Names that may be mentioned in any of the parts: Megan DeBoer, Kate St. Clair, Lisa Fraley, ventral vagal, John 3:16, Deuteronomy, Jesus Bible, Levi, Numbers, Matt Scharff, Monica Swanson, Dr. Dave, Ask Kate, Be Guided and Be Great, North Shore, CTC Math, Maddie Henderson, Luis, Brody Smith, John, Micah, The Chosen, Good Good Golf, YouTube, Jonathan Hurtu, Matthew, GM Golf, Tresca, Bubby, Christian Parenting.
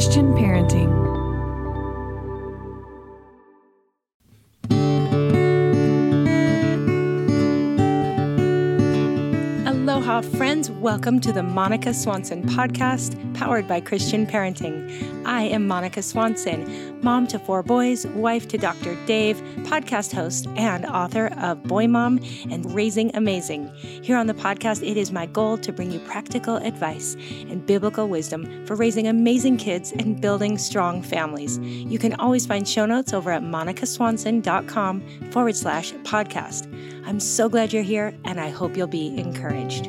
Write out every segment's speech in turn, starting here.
Christian Parenting. Aloha, friends. Welcome to the Monica Swanson podcast, powered by Christian Parenting. I am Monica Swanson, mom to four boys, wife to Dr. Dave, podcast host, and author of Boy Mom and Raising Amazing. Here on the podcast, it is my goal to bring you practical advice and biblical wisdom for raising amazing kids and building strong families. You can always find show notes over at monicaswanson.com/podcast. I'm so glad you're here, and I hope you'll be encouraged.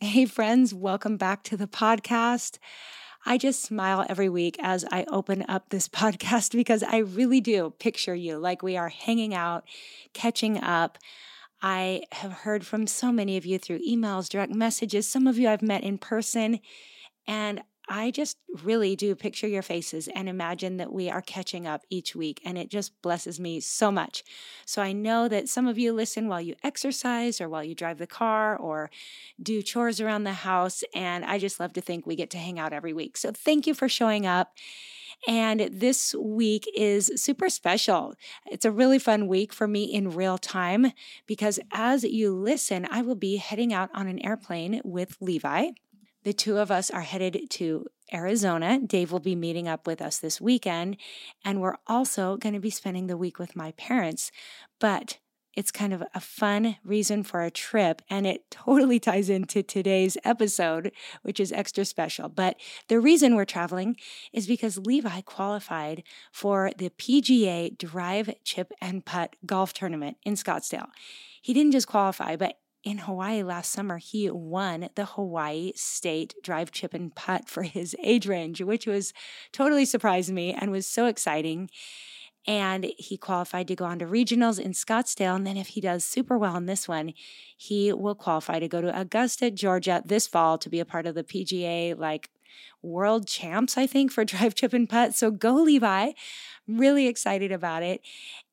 Hey friends, welcome back to the podcast. I just smile every week as I open up this podcast because I really do picture you like we are hanging out, catching up. I have heard from so many of you through emails, direct messages. Some of you I've met in person, and I just really do picture your faces and imagine that we are catching up each week, and it just blesses me so much. So I know that some of you listen while you exercise or while you drive the car or do chores around the house, and I just love to think we get to hang out every week. So thank you for showing up. And this week is super special. It's a really fun week for me in real time because as you listen, I will be heading out on an airplane with Levi. The two of us are headed to Arizona. Dave will be meeting up with us this weekend, and we're also going to be spending the week with my parents, but it's kind of a fun reason for a trip, and it totally ties into today's episode, which is extra special. But the reason we're traveling is because Levi qualified for the PGA Drive Chip and Putt golf tournament in Scottsdale. He didn't just qualify, but in Hawaii last summer, he won the Hawaii State Drive Chip and Putt for his age range, which was totally surprised me and was so exciting. And he qualified to go on to regionals in Scottsdale. And then if he does super well in this one, he will qualify to go to Augusta, Georgia this fall to be a part of the PGA, world champs, I think, for Drive Chip and Putt. So go, Levi. I'm really excited about it.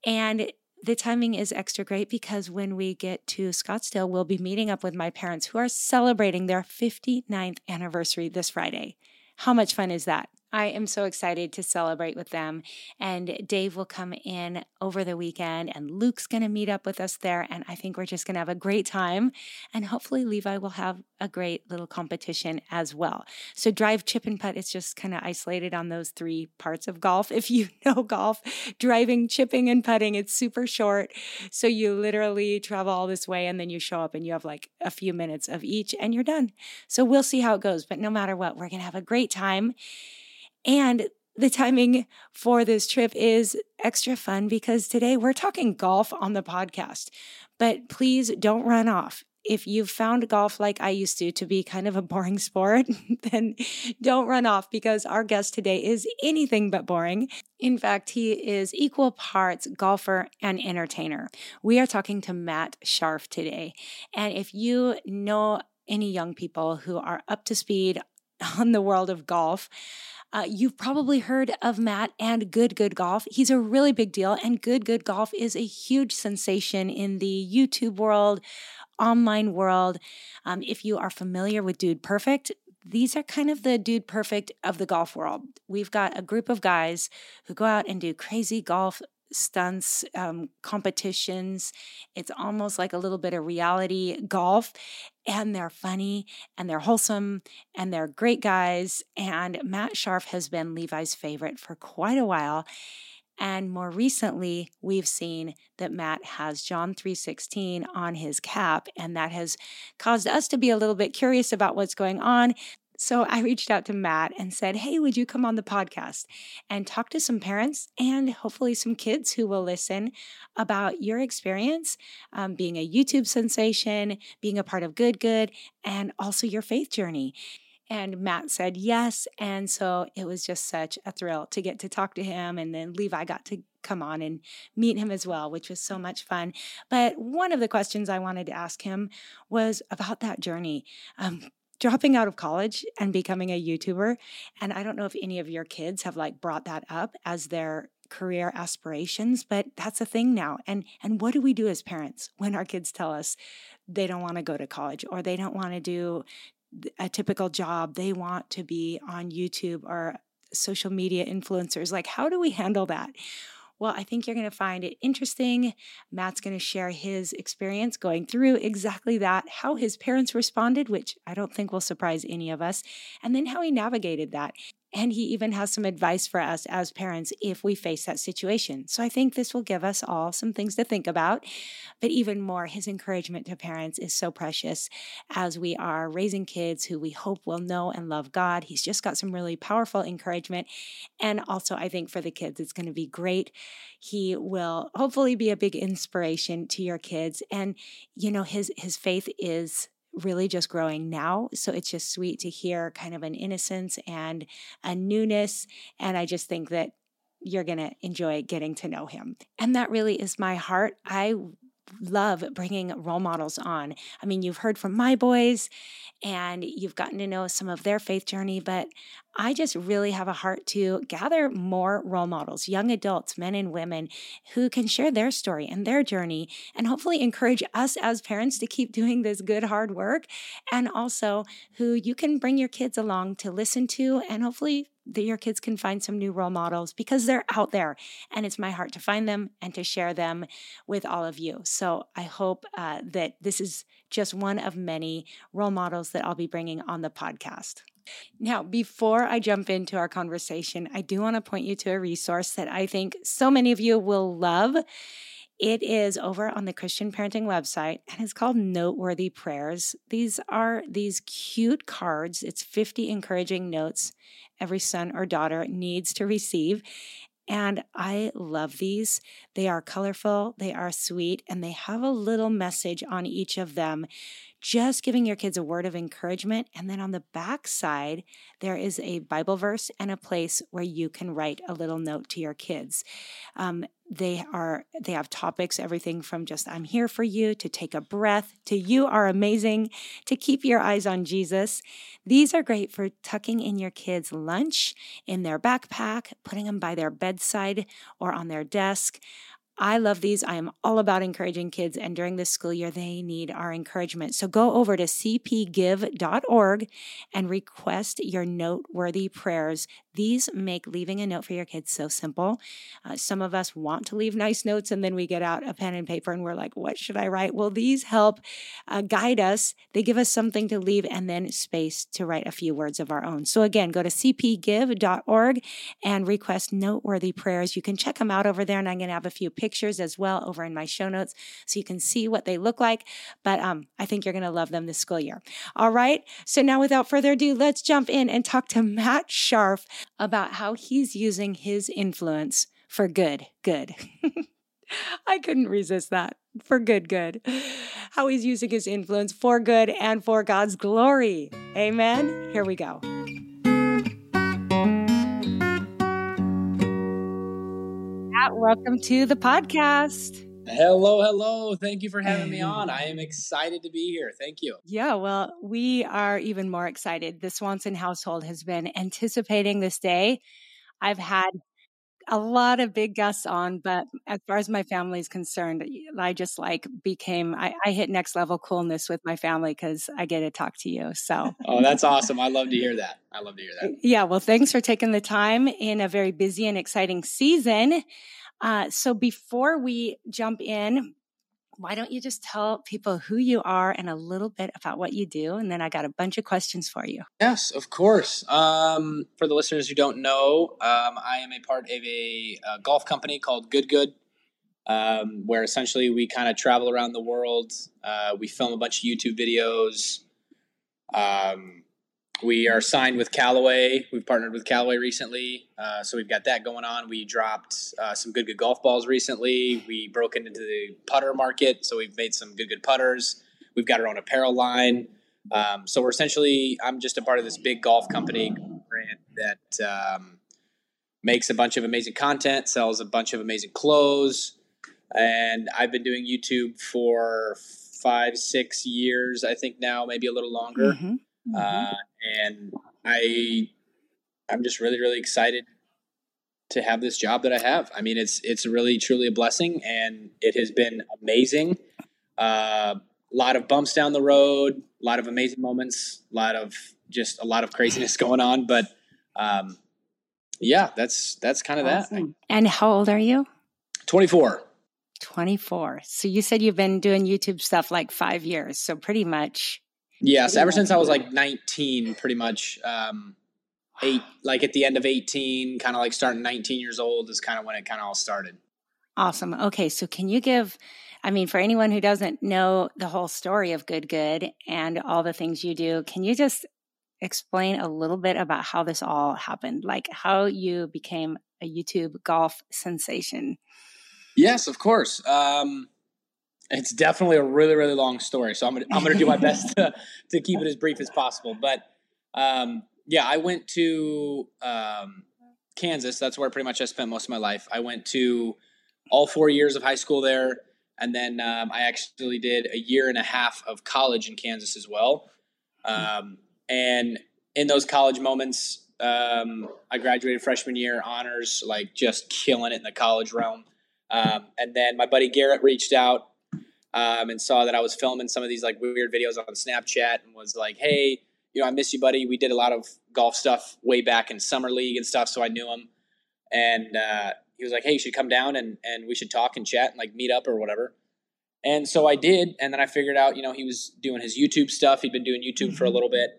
And the timing is extra great because when we get to Scottsdale, we'll be meeting up with my parents who are celebrating their 59th anniversary this Friday. How much fun is that? I am so excited to celebrate with them, and Dave will come in over the weekend, and Luke's going to meet up with us there, and I think we're just going to have a great time, and hopefully Levi will have a great little competition as well. So drive, chip, and putt, it's just kind of isolated on those three parts of golf. If you know golf, driving, chipping, and putting, it's super short, so you literally travel all this way, and then you show up, and you have a few minutes of each, and you're done. So we'll see how it goes, but no matter what, we're going to have a great time. And the timing for this trip is extra fun because today we're talking golf on the podcast. But please don't run off. If you've found golf like I used to be kind of a boring sport, then don't run off because our guest today is anything but boring. In fact, he is equal parts golfer and entertainer. We are talking to Matt Scharff today. And if you know any young people who are up to speed on the world of golf, you've probably heard of Matt and Good Good Golf. He's a really big deal, and Good Good Golf is a huge sensation in the YouTube world, online world. If you are familiar with Dude Perfect, these are kind of the Dude Perfect of the golf world. We've got a group of guys who go out and do crazy golf stunts, competitions. It's almost like a little bit of reality golf, and they're funny and they're wholesome and they're great guys. And Matt Scharff has been Levi's favorite for quite a while. And more recently, we've seen that Matt has John 3:16 on his cap, and that has caused us to be a little bit curious about what's going on. So I reached out to Matt and said, hey, would you come on the podcast and talk to some parents and hopefully some kids who will listen about your experience being a YouTube sensation, being a part of Good Good, and also your faith journey. And Matt said yes, and so it was just such a thrill to get to talk to him, and then Levi got to come on and meet him as well, which was so much fun. But one of the questions I wanted to ask him was about that journey, dropping out of college and becoming a YouTuber, and I don't know if any of your kids have brought that up as their career aspirations, but that's a thing now. And what do we do as parents when our kids tell us they don't want to go to college or they don't want to do a typical job, they want to be on YouTube or social media influencers? How do we handle that? Well, I think you're going to find it interesting. Matt's going to share his experience going through exactly that, how his parents responded, which I don't think will surprise any of us, and then how he navigated that. And he even has some advice for us as parents if we face that situation. So I think this will give us all some things to think about. But even more, his encouragement to parents is so precious as we are raising kids who we hope will know and love God. He's just got some really powerful encouragement. And also, I think for the kids, it's going to be great. He will hopefully be a big inspiration to your kids. And, his faith is really just growing now. So it's just sweet to hear kind of an innocence and a newness. And I just think that you're going to enjoy getting to know him. And that really is my heart. I love bringing role models on. I mean, you've heard from my boys and you've gotten to know some of their faith journey, but I just really have a heart to gather more role models, young adults, men and women, who can share their story and their journey and hopefully encourage us as parents to keep doing this good, hard work, and also who you can bring your kids along to listen to, and hopefully that your kids can find some new role models because they're out there, and it's my heart to find them and to share them with all of you. So I hope that this is just one of many role models that I'll be bringing on the podcast. Now, before I jump into our conversation, I do want to point you to a resource that I think so many of you will love. It is over on the Christian Parenting website, and it's called Noteworthy Prayers. These are these cute cards. It's 50 encouraging notes every son or daughter needs to receive. And I love these. They are colorful, they are sweet, and they have a little message on each of them, just giving your kids a word of encouragement. And then on the back side, there is a Bible verse and a place where you can write a little note to your kids. They have topics, everything from just I'm here for you, to take a breath, to you are amazing, to keep your eyes on Jesus. These are great for tucking in your kids' lunch, in their backpack, putting them by their bedside or on their desk. I love these. I am all about encouraging kids, and during this school year, they need our encouragement. So go over to cpgive.org and request your noteworthy prayers. These make leaving a note for your kids so simple. Some of us want to leave nice notes, and then we get out a pen and paper, and we're like, what should I write? Well, these help guide us. They give us something to leave and then space to write a few words of our own. So again, go to cpgive.org and request noteworthy prayers. You can check them out over there, and I'm going to have a few pictures as well over in my show notes so you can see what they look like. But I think you're going to love them this school year. All right. So now without further ado, let's jump in and talk to Matt Scharff about how he's using his influence for good, good. I couldn't resist that. For good, good. How he's using his influence for good and for God's glory. Amen. Here we go. Matt, welcome to the podcast. Hello. Thank you for having me on. I am excited to be here. Thank you. Yeah, well, we are even more excited. The Swanson household has been anticipating this day. I've had a lot of big guests on, but as far as my family is concerned, I just I hit next level coolness with my family because I get to talk to you. So, oh, that's awesome. I love to hear that. Yeah. Well, thanks for taking the time in a very busy and exciting season. So before we jump in, why don't you just tell people who you are and a little bit about what you do? And then I got a bunch of questions for you. Yes, of course. For the listeners who don't know, I am a part of a golf company called Good Good, where essentially we kind of travel around the world. We film a bunch of YouTube videos. We are signed with Callaway. We've partnered with Callaway recently. So we've got that going on. We dropped some Good Good Golf balls recently. We broke into the putter market. So we've made some Good Good putters. We've got our own apparel line. So we're essentially, I'm just a part of this big golf company, Grant, that makes a bunch of amazing content, sells a bunch of amazing clothes. And I've been doing YouTube for 5-6 years, I think now, maybe a little longer. Mm-hmm. Mm-hmm. And I'm just really, really excited to have this job that I have. I mean, it's really, truly a blessing, and it has been amazing. A lot of bumps down the road, a lot of amazing moments, a lot of craziness going on. But, yeah, that's kind of awesome. That. And how old are you? 24. 24. So you said you've been doing YouTube stuff like 5 years. So pretty much. Yes, ever since I was like 19, pretty much, like at the end of 18, kind of like starting 19 years old is kind of when it kind of all started. Awesome. Okay. So can you give, I mean, for anyone who doesn't know the whole story of Good Good and all the things you do, can you just explain a little bit about how this all happened? Like how you became a YouTube golf sensation? Yes, of course. It's definitely a really, really long story. So I'm gonna do my best to keep it as brief as possible. But yeah, I went to Kansas. That's where pretty much I spent most of my life. I went to all 4 years of high school there. And then I actually did a year and a half of college in Kansas as well. And in those college moments, I graduated freshman year, honors, like just killing it in the college realm. And then my buddy Garrett reached out and saw that I was filming some of these like weird videos on Snapchat and was like, hey, you know, I miss you, buddy. We did a lot of golf stuff way back in summer league and stuff. So I knew him, and he was like, hey, you should come down and we should talk and chat and like meet up or whatever. And so I did. And then I figured out, you know, he was doing his YouTube stuff. He'd been doing YouTube for a little bit.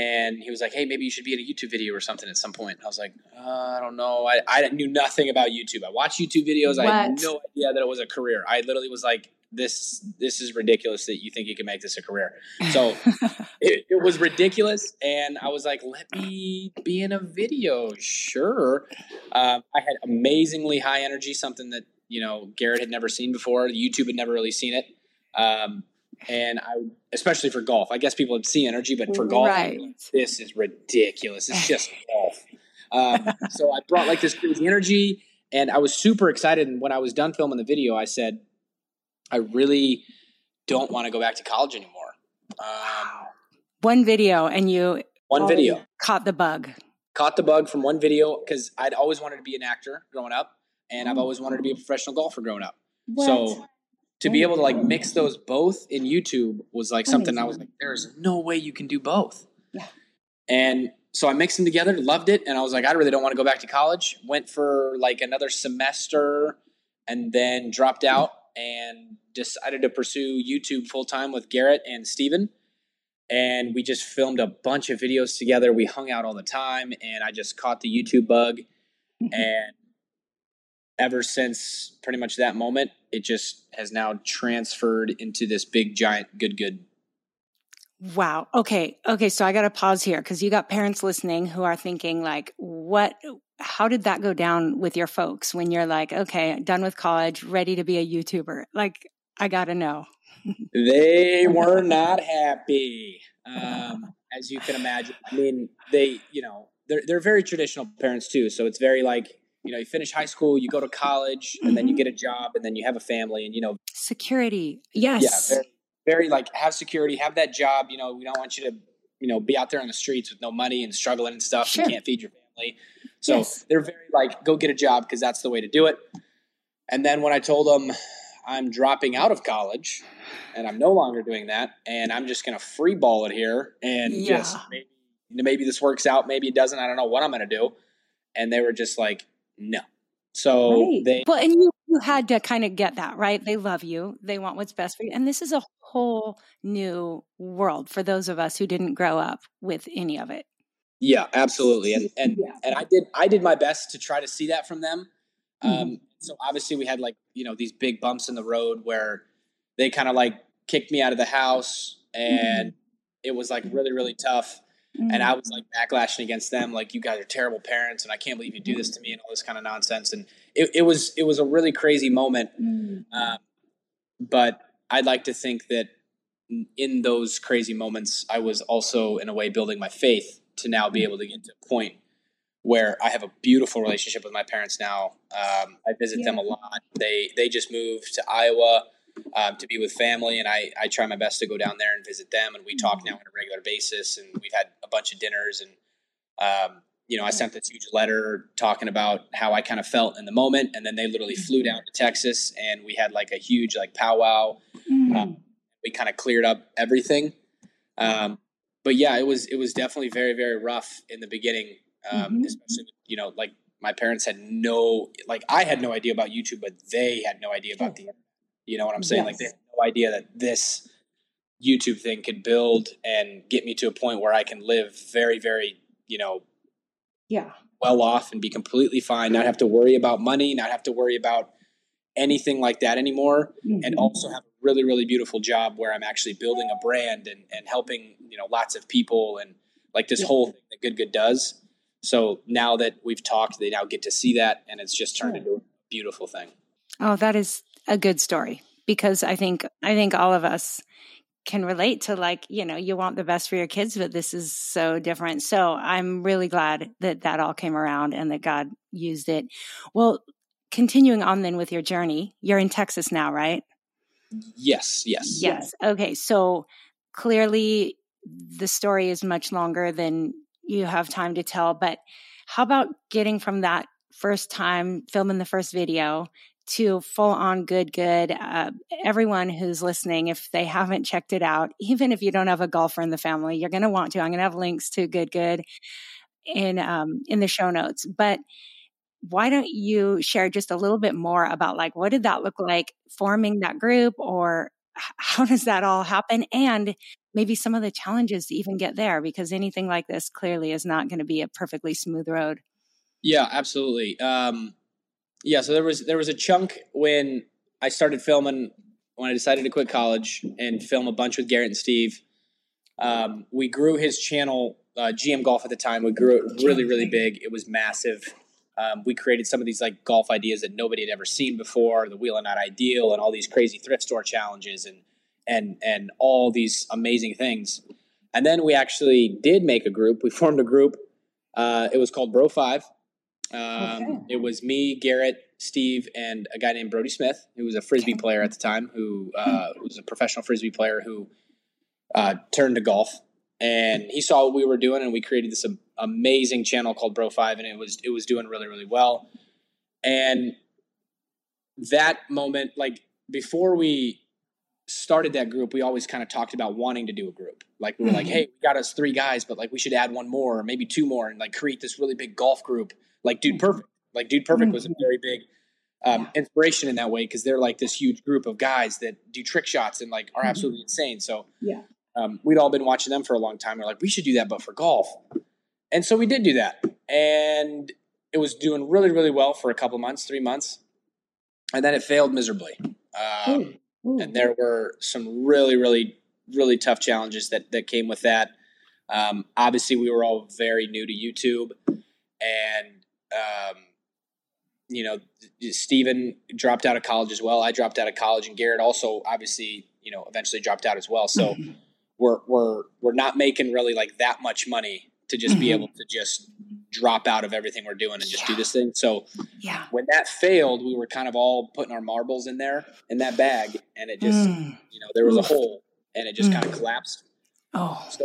And he was like, hey, maybe you should be in a YouTube video or something at some point. And I was like, I don't know. I knew nothing about YouTube. I watched YouTube videos. What? I had no idea that it was a career. I literally was like, this is ridiculous that you think you can make this a career. So it was ridiculous. And I was like, let me be in a video. Sure. I had amazingly high energy, something that, you know, Garrett had never seen before. YouTube had never really seen it. And I, especially for golf, I guess people would see energy, but for golf, right. This is ridiculous. It's just golf. So I brought like this crazy energy, and I was super excited. And when I was done filming the video, I said, I really don't want to go back to college anymore. One video caught the bug from one video. 'Cause I'd always wanted to be an actor growing up, and I've always wanted to be a professional golfer growing up. What? So to be able to like mix those both in YouTube was like something I was like, there's no way you can do both. Yeah. And so I mixed them together, loved it. And I was like, I really don't want to go back to college. Went for like another semester and then dropped out and decided to pursue YouTube full time with Garrett and Steven. And we just filmed a bunch of videos together. We hung out all the time, and I just caught the YouTube bug. And ever since pretty much that moment, it just has now transferred into this big, giant, good. Wow. Okay. So I got to pause here, because you got parents listening who are thinking like, how did that go down with your folks when you're like, okay, done with college, ready to be a YouTuber? Like, I got to know. They were not happy. As you can imagine. I mean, they, you know, they're very traditional parents too. So it's very like, you know, you finish high school, you go to college, and then you get a job, and then you have a family, and, you know. Security. Yes. Yeah, very, very like, have security, have that job. You know, we don't want you to, you know, be out there on the streets with no money and struggling and stuff. Sure. You can't feed your family. So They're very like, go get a job, because that's the way to do it. And then when I told them I'm dropping out of college and I'm no longer doing that, and I'm just going to free ball it here and just maybe this works out, maybe it doesn't. I don't know what I'm going to do. And they were just like, no. So and you had to kind of get that, right? They love you. They want what's best for you. And this is a whole new world for those of us who didn't grow up with any of it. Yeah, absolutely. And I did my best to try to see that from them. So obviously we had like, you know, these big bumps in the road where they kind of like kicked me out of the house and it was like really, really tough. And I was like backlashing against them. Like, you guys are terrible parents and I can't believe you do this to me and all this kind of nonsense. And it was a really crazy moment. But I'd like to think that in those crazy moments, I was also in a way building my faith to now be able to get to a point where I have a beautiful relationship with my parents now. I visit them a lot. They just moved to Iowa to be with family, and I try my best to go down there and visit them, and we talk now on a regular basis, and we've had a bunch of dinners, and I sent this huge letter talking about how I kind of felt in the moment, and then they literally flew down to Texas, and we had like a huge like powwow. We kind of cleared up everything, but yeah, it was definitely very, very rough in the beginning, especially like my parents had no, like I had no idea about YouTube, but they had no idea about the internet. You know what I'm saying? Yes. Like they had no idea that this YouTube thing could build and get me to a point where I can live very, very, well off and be completely fine. Not have to worry about money, not have to worry about anything like that anymore. And also have a really, really beautiful job where I'm actually building a brand and helping, lots of people and like this whole thing that Good does. So now that we've talked, they now get to see that, and it's just turned into a beautiful thing. Oh, that is a good story, because I think all of us can relate to, like, you want the best for your kids, but this is so different. So I'm really glad that all came around and that God used it. Well, continuing on then with your journey, you're in Texas now, right? Yes. Okay. So clearly the story is much longer than you have time to tell, but how about getting from that first time filming the first video to full-on Good. Everyone who's listening, if they haven't checked it out, even if you don't have a golfer in the family, you're going to want to. I'm going to have links to Good in the show notes. But why don't you share just a little bit more about, like, what did that look like, forming that group, or how does that all happen? And maybe some of the challenges to even get there, because anything like this clearly is not going to be a perfectly smooth road. Yeah, absolutely. So there was a chunk when I started filming, when I decided to quit college and film a bunch with Garrett and Steve. We grew his channel, GM Golf at the time. We grew it really, really big. It was massive. We created some of these like golf ideas that nobody had ever seen before, the Wheel and Not Ideal and all these crazy thrift store challenges and all these amazing things. And then we actually did make a group. We formed a group. It was called Bro Five. It was me, Garrett, Steve, and a guy named Brody Smith, who was a Frisbee player at the time, who was a professional Frisbee player who turned to golf. And he saw what we were doing, and we created this amazing channel called Bro Five, and it was doing really, really well. And that moment, like before we started that group, we always kind of talked about wanting to do a group. Like we were like, hey, we got us three guys, but like we should add one more or maybe two more and like create this really big golf group. Like Dude Perfect. Like Dude Perfect was a very big inspiration in that way, because they're like this huge group of guys that do trick shots and like are absolutely insane. So we'd all been watching them for a long time. We're like, we should do that, but for golf. And so we did do that. And it was doing really, really well for a couple months, 3 months. And then it failed miserably. And there were some really, really, really tough challenges that came with that. Obviously, we were all very new to YouTube. And Steven dropped out of college as well. I dropped out of college, and Garrett also obviously, eventually dropped out as well. So we're not making really like that much money to just be able to just drop out of everything we're doing and just do this thing. So when that failed, we were kind of all putting our marbles in there in that bag, and it just, there was a hole, and it just kind of collapsed. Oh, so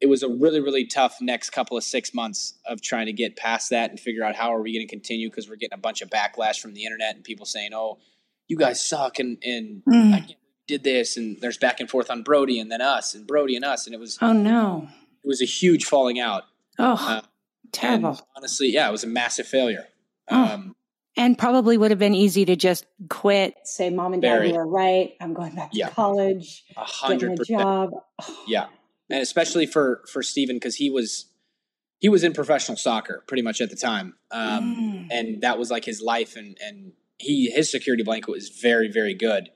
it was a really, really tough next couple of 6 months of trying to get past that and figure out how are we going to continue, because we're getting a bunch of backlash from the internet and people saying, oh, you guys suck and I did this, and there's back and forth on Brody and then us and Brody and us. And it was, it was a huge falling out. Terrible. Honestly, it was a massive failure. And probably would have been easy to just quit, say mom and dad were right. I'm going back to college, 100% job. And especially for Steven, because he was in professional soccer pretty much at the time. And that was like his life, and his security blanket was very, very good.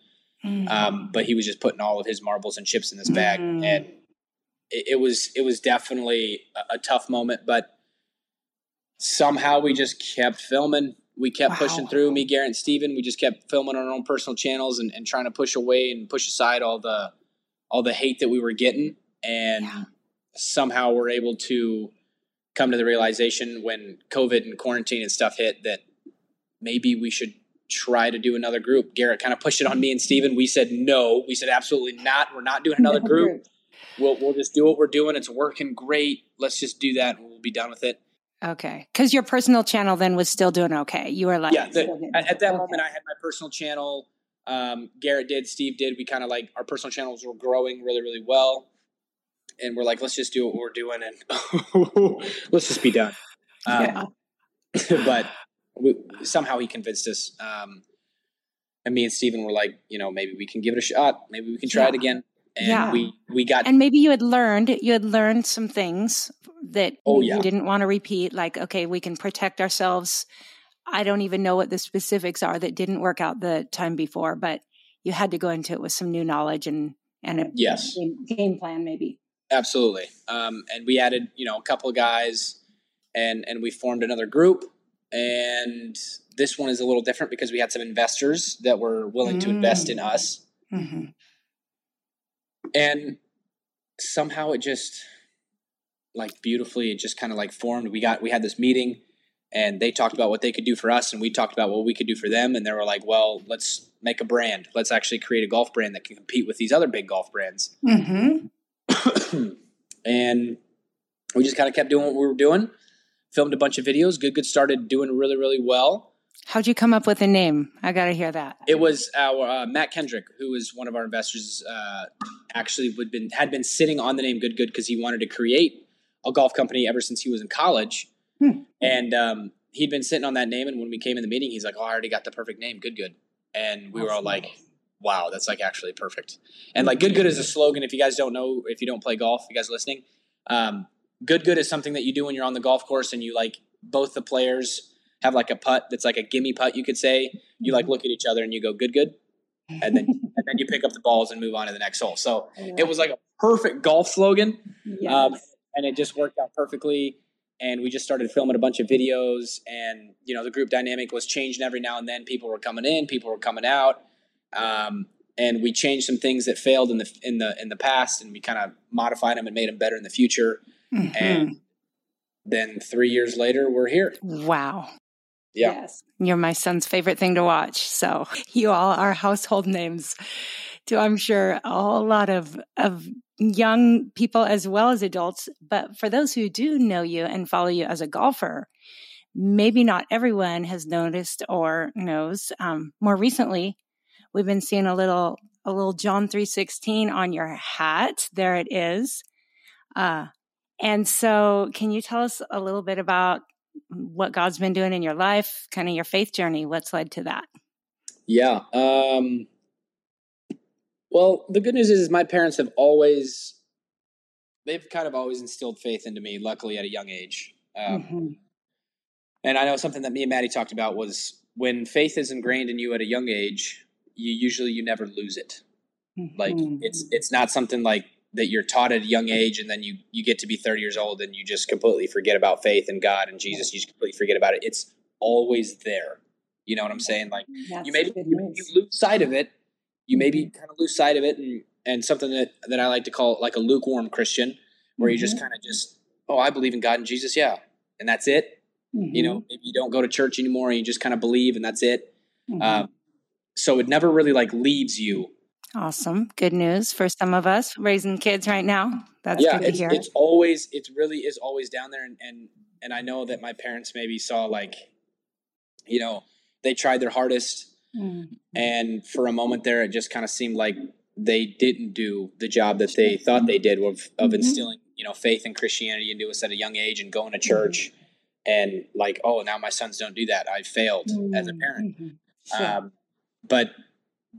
But he was just putting all of his marbles and chips in this bag, and it was definitely a tough moment, but somehow we just kept filming. We kept pushing through, me, Garrett, and Steven. We just kept filming on our own personal channels and trying to push away and push aside all the hate that we were getting. And somehow we're able to come to the realization when COVID and quarantine and stuff hit that maybe we should try to do another group. Garrett kind of pushed it on me and Steven. We said no. We said absolutely not. We're not doing another group. We'll just do what we're doing. It's working great. Let's just do that and we'll be done with it. Okay. Because your personal channel then was still doing okay. You were like... Yeah. At that moment, I had my personal channel. Garrett did. Steve did. We kind of like... Our personal channels were growing really, really well. And we're like, let's just do what we're doing and let's just be done. But somehow he convinced us. And me and Steven were like, maybe we can give it a shot. Maybe we can try it again. And we got... And maybe you had learned some things... that you didn't want to repeat, like, okay, we can protect ourselves. I don't even know what the specifics are that didn't work out the time before, but you had to go into it with some new knowledge and a game plan maybe. Absolutely. And we added, a couple of guys and we formed another group. And this one is a little different because we had some investors that were willing to invest in us. Mm-hmm. And somehow it just... like beautifully, it just kind of like formed. We had this meeting and they talked about what they could do for us. And we talked about what we could do for them. And they were like, well, let's make a brand. Let's actually create a golf brand that can compete with these other big golf brands. Mm-hmm. And we just kind of kept doing what we were doing. Filmed a bunch of videos. Good started doing really, really well. How'd you come up with a name? I got to hear that. It was our Matt Kendrick, who is one of our investors, actually had been sitting on the name Good because he wanted to create a golf company ever since he was in college. And he'd been sitting on that name. And when we came in the meeting, he's like, oh, I already got the perfect name, Good. And we were all like, wow, that's like actually perfect. And like Good is a slogan. If you guys don't know, if you don't play golf, you guys are listening, Good is something that you do when you're on the golf course and you like both the players have like a putt that's like a gimme putt, you could say. You like look at each other and you go, Good. And then you pick up the balls and move on to the next hole. So it was like a perfect golf slogan. Yes. And it just worked out perfectly. And we just started filming a bunch of videos. And, the group dynamic was changing every now and then. People were coming in, people were coming out. And we changed some things that failed in the past. And we kind of modified them and made them better in the future. Mm-hmm. And then 3 years later, we're here. Wow. Yeah. Yes. You're my son's favorite thing to watch. So you all are household names to, I'm sure, a whole lot of young people as well as adults. But for those who do know you and follow you as a golfer, maybe not everyone has noticed or knows. More recently, we've been seeing a little John 3:16 on your hat. There it is. And so can you tell us a little bit about what God's been doing in your life, kind of your faith journey, what's led to that? Yeah. Well, the good news is my parents have always, they've kind of always instilled faith into me, luckily at a young age. And I know something that me and Maddie talked about was when faith is ingrained in you at a young age, you never lose it. Mm-hmm. Like it's not something like that you're taught at a young age and then you get to be 30 years old and you just completely forget about faith and God and Jesus. You just completely forget about it. It's always there. You know what I'm saying? Like you lose sight of it. You maybe kind of lose sight of it and something that I like to call like a lukewarm Christian where you just kind of I believe in God and Jesus. Yeah. And that's it. Mm-hmm. Maybe you don't go to church anymore and you just kind of believe and that's it. Mm-hmm. So it never really like leaves you. Awesome. Good news for some of us raising kids right now. That's good to hear. It's always, it really is always down there. And I know that my parents maybe saw like, they tried their hardest. Mm-hmm. And for a moment there, it just kind of seemed like they didn't do the job that they thought they did of instilling, faith and Christianity into us at a young age and going to church and like, oh, now my sons don't do that. I failed as a parent. Mm-hmm. Sure. But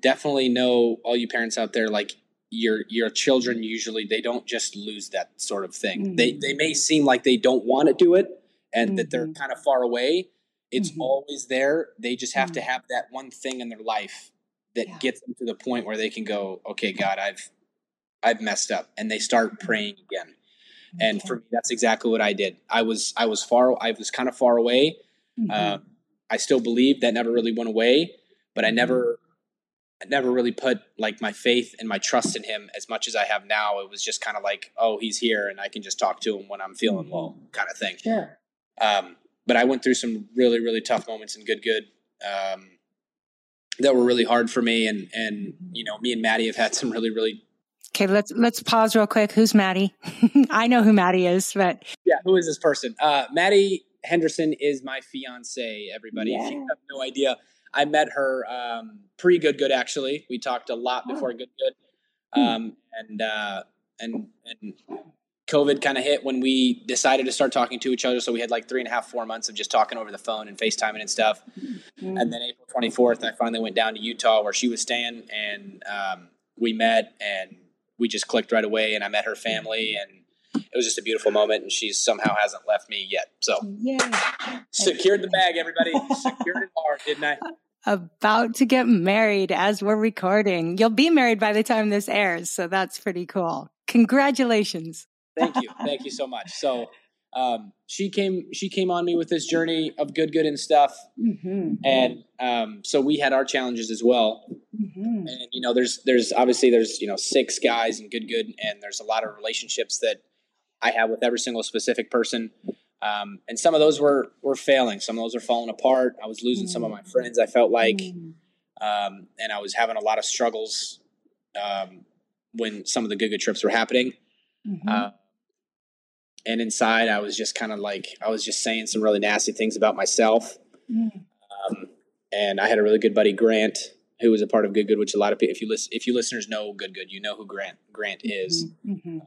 definitely know all you parents out there, like your children, usually they don't just lose that sort of thing. Mm-hmm. They may seem like they don't want to do it and that they're kind of far away. It's always there. They just have to have that one thing in their life that gets them to the point where they can go, okay, God, I've I've messed up, and they start praying again. And for me, that's exactly what I did. I was kind of far away. Mm-hmm. I still believed, that never really went away, but I never really put like my faith and my trust in him as much as I have now. It was just kind of like, oh, he's here and I can just talk to him when I'm feeling low kind of thing. Sure. But I went through some really, really tough moments in Good, that were really hard for me. And, you know, me and Maddie have had some really, really. Okay. Let's pause real quick. Who's Maddie? I know who Maddie is, but yeah. Who is this person? Maddie Henderson is my fiance, everybody. Yeah. If you have no idea. I met her, pre-Good Good, actually. We talked a lot before Good Good. And COVID kind of hit when we decided to start talking to each other. So we had like 3.5-4 months of just talking over the phone and FaceTiming and stuff. Mm-hmm. And then April 24th, I finally went down to Utah where she was staying, and we met and we just clicked right away, and I met her family, and it was just a beautiful moment, and she somehow hasn't left me yet. So yeah, secured the bag, everybody. Secured it hard, didn't I? About to get married as we're recording. You'll be married by the time this airs, so that's pretty cool. Congratulations. Thank you. Thank you so much. So she came on me with this journey of Good and stuff. Mm-hmm. And so we had our challenges as well. Mm-hmm. And, you know, there's obviously, you know, 6 guys in Good, and there's a lot of relationships that I have with every single specific person. And some of those were failing. Some of those are falling apart. I was losing some of my friends, I felt like, and I was having a lot of struggles, when some of the Good trips were happening. Mm-hmm. And inside I was just kind of like, I was just saying some really nasty things about myself. Mm-hmm. And I had a really good buddy, Grant, who was a part of Good, which a lot of people, if you listeners know Good, you know who Grant is. Mm-hmm.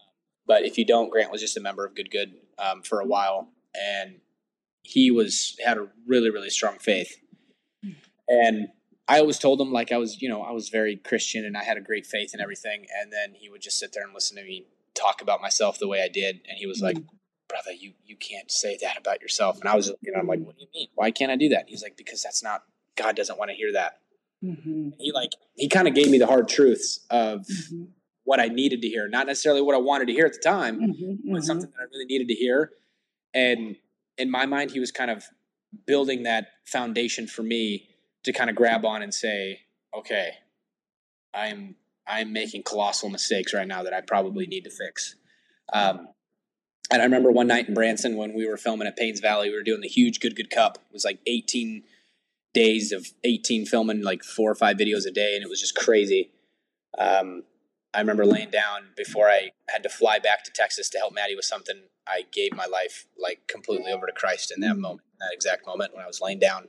But if you don't, Grant was just a member of Good for a while, and he had a really, really strong faith. And I always told him, like, I was very Christian and I had a great faith in everything. And then he would just sit there and listen to me talk about myself the way I did. And he was like, brother, you can't say that about yourself. And I was, you know, I'm like, what do you mean? Why can't I do that? He's like, because God doesn't want to hear that. Mm-hmm. He kind of gave me the hard truths of, mm-hmm. what I needed to hear, not necessarily what I wanted to hear at the time, mm-hmm, but something that I really needed to hear. And in my mind, he was kind of building that foundation for me to kind of grab on and say, okay, I'm making colossal mistakes right now that I probably need to fix. And I remember one night in Branson when we were filming at Paynes Valley, we were doing the huge Good Cup. It was like 18 days of 18 filming, like 4 or 5 videos a day. And it was just crazy. I remember laying down before I had to fly back to Texas to help Maddie with something. I gave my life like completely over to Christ in that moment, that exact moment when I was laying down.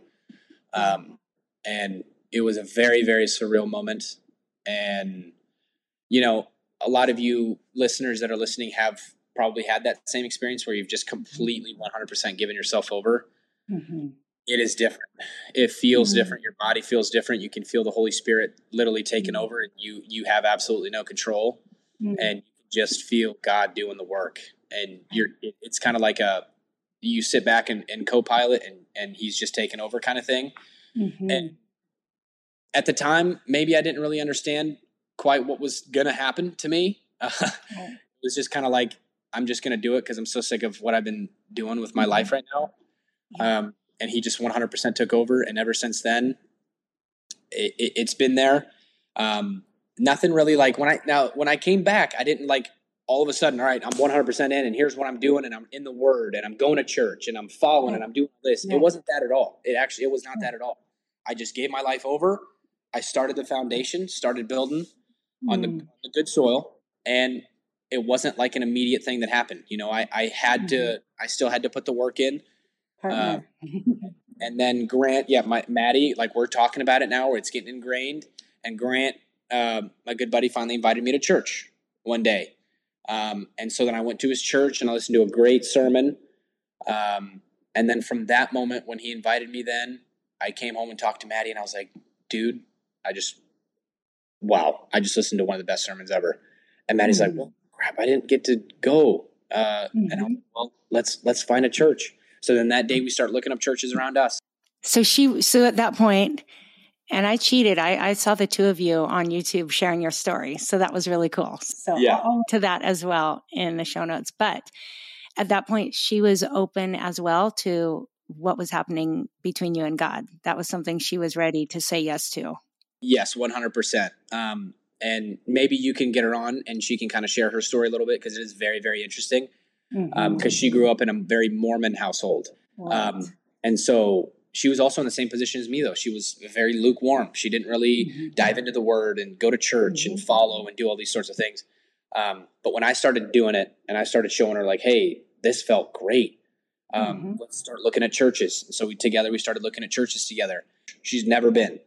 And it was a very, very surreal moment. And, you know, a lot of you listeners that are listening have probably had that same experience where you've just completely 100% given yourself over. Mm-hmm. It is different. It feels different. Your body feels different. You can feel the Holy Spirit literally taking over, and you have absolutely no control, and you just feel God doing the work. And it's kind of like you sit back and co-pilot and he's just taking over kind of thing. Mm-hmm. And at the time, maybe I didn't really understand quite what was going to happen to me. It was just kind of like, I'm just going to do it because I'm so sick of what I've been doing with my life right now. And he just 100% took over. And ever since then, it's been there. Nothing really like when I came back, I didn't like all of a sudden, all right, I'm 100% in and here's what I'm doing. And I'm in the word and I'm going to church and I'm following and I'm doing this. Yeah. It wasn't that at all. It was not that at all. I just gave my life over. I started the foundation, started building on the good soil. And it wasn't like an immediate thing that happened. You know, I still had to put the work in. And then Grant, Maddie, like we're talking about it now where it's getting ingrained, and Grant, my good buddy, finally invited me to church one day. And so then I went to his church and I listened to a great sermon. And then from that moment when he invited me, then I came home and talked to Maddie and I was like, dude, I just listened to one of the best sermons ever. And Maddie's like, well, crap, I didn't get to go. And I'm like, well, let's find a church. So then that day we start looking up churches around us. So at that point, And I cheated. I saw the two of you on YouTube sharing your story. So that was really cool. So yeah. I'll link to that as well in the show notes. But at that point, she was open as well to what was happening between you and God. That was something she was ready to say yes to. Yes, 100%. And maybe you can get her on and she can kind of share her story a little bit, because it is very, very interesting. Because she grew up in a very Mormon household. Right. And so she was also in the same position as me, though. She was very lukewarm. She didn't really dive into the word and go to church and follow and do all these sorts of things. But when I started doing it and I started showing her, like, hey, this felt great. Let's start looking at churches. And so we started looking at churches together. She's never been.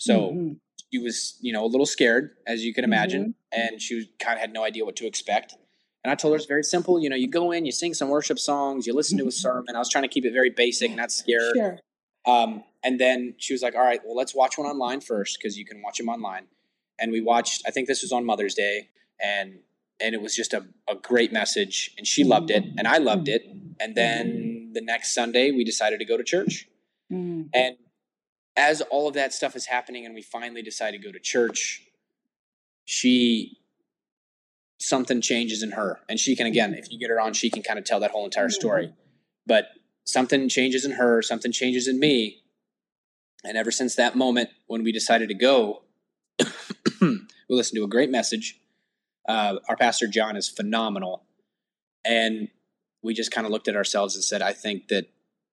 So she was, a little scared, as you can imagine. And she kind of had no idea what to expect. And I told her it's very simple. You go in, you sing some worship songs, you listen to a sermon. I was trying to keep it very basic, not scare. Sure. And then she was like, all right, well, let's watch one online first, because you can watch them online. And we watched, I think this was on Mother's Day, and it was just a great message, and she loved it and I loved it. And then the next Sunday we decided to go to church. And as all of that stuff is happening and we finally decide to go to church, something changes in her. And she can, again, if you get her on, she can kind of tell that whole entire story. But something changes in her, something changes in me. And ever since that moment when we decided to go, we listened to a great message. Our pastor, John, is phenomenal. And we just kind of looked at ourselves and said, I think that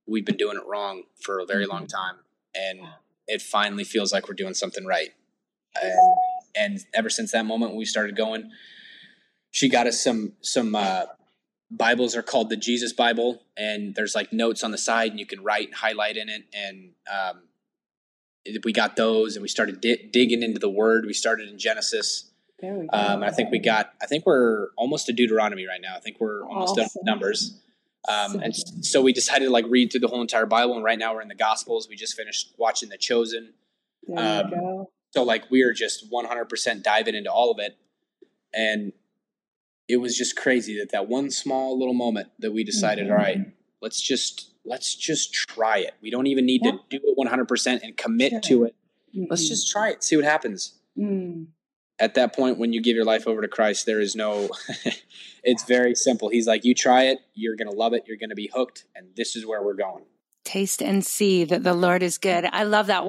we've been doing it wrong for a very long time. And it finally feels like we're doing something right. And ever since that moment when we started going, she got us some Bibles are called the Jesus Bible, and there's like notes on the side and you can write and highlight in it. And we got those and we started digging into the word. We started in Genesis. There we go. And I think we're almost to Deuteronomy right now. I think we're almost done with Numbers. And so we decided to read through the whole entire Bible. And right now we're in the Gospels. We just finished watching The Chosen. There we go. So we are just 100% diving into all of it. And it was just crazy that one small little moment that we decided, all right, let's just try it. We don't even need to do it 100% and commit to it. Let's just try it, see what happens. At that point, when you give your life over to Christ, there is no, it's very simple. He's like, you try it, you're going to love it, you're going to be hooked, and this is where we're going. Taste and see that the Lord is good. I love that.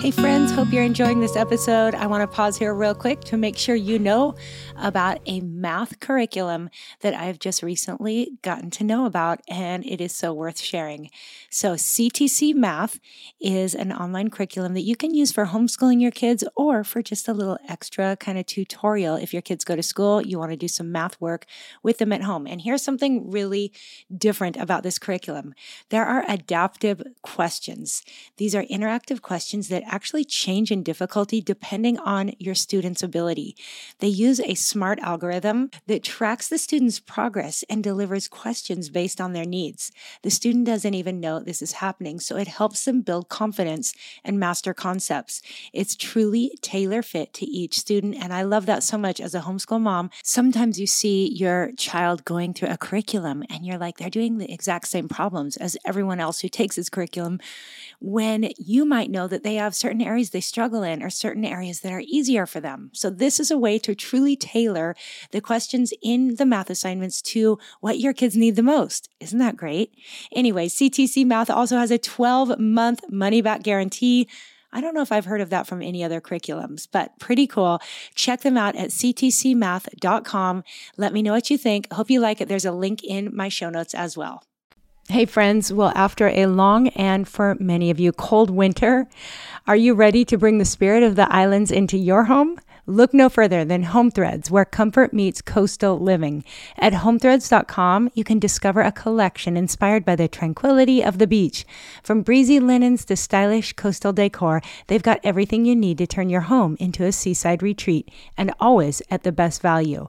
Hey friends, hope you're enjoying this episode. I want to pause here real quick to make sure you know about a math curriculum that I've just recently gotten to know about, and it is so worth sharing. So CTC Math is an online curriculum that you can use for homeschooling your kids or for just a little extra kind of tutorial. If your kids go to school, you want to do some math work with them at home. And here's something really different about this curriculum. There are adaptive questions. These are interactive questions that actually change in difficulty depending on your student's ability. They use a smart algorithm that tracks the student's progress and delivers questions based on their needs. The student doesn't even know this is happening, so it helps them build confidence and master concepts. It's truly tailor-fit to each student, and I love that so much as a homeschool mom. Sometimes you see your child going through a curriculum, and you're like, they're doing the exact same problems as everyone else who takes this curriculum, when you might know that they have certain areas they struggle in or certain areas that are easier for them. So this is a way to truly tailor the questions in the math assignments to what your kids need the most. Isn't that great? Anyway, CTC Math also has a 12-month money-back guarantee. I don't know if I've heard of that from any other curriculums, but pretty cool. Check them out at ctcmath.com. Let me know what you think. Hope you like it. There's a link in my show notes as well. Hey friends, well, after a long and for many of you cold winter, are you ready to bring the spirit of the islands into your home? Look no further than HomeThreads, where comfort meets coastal living. At HomeThreads.com, you can discover a collection inspired by the tranquility of the beach. From breezy linens to stylish coastal decor, they've got everything you need to turn your home into a seaside retreat, and always at the best value.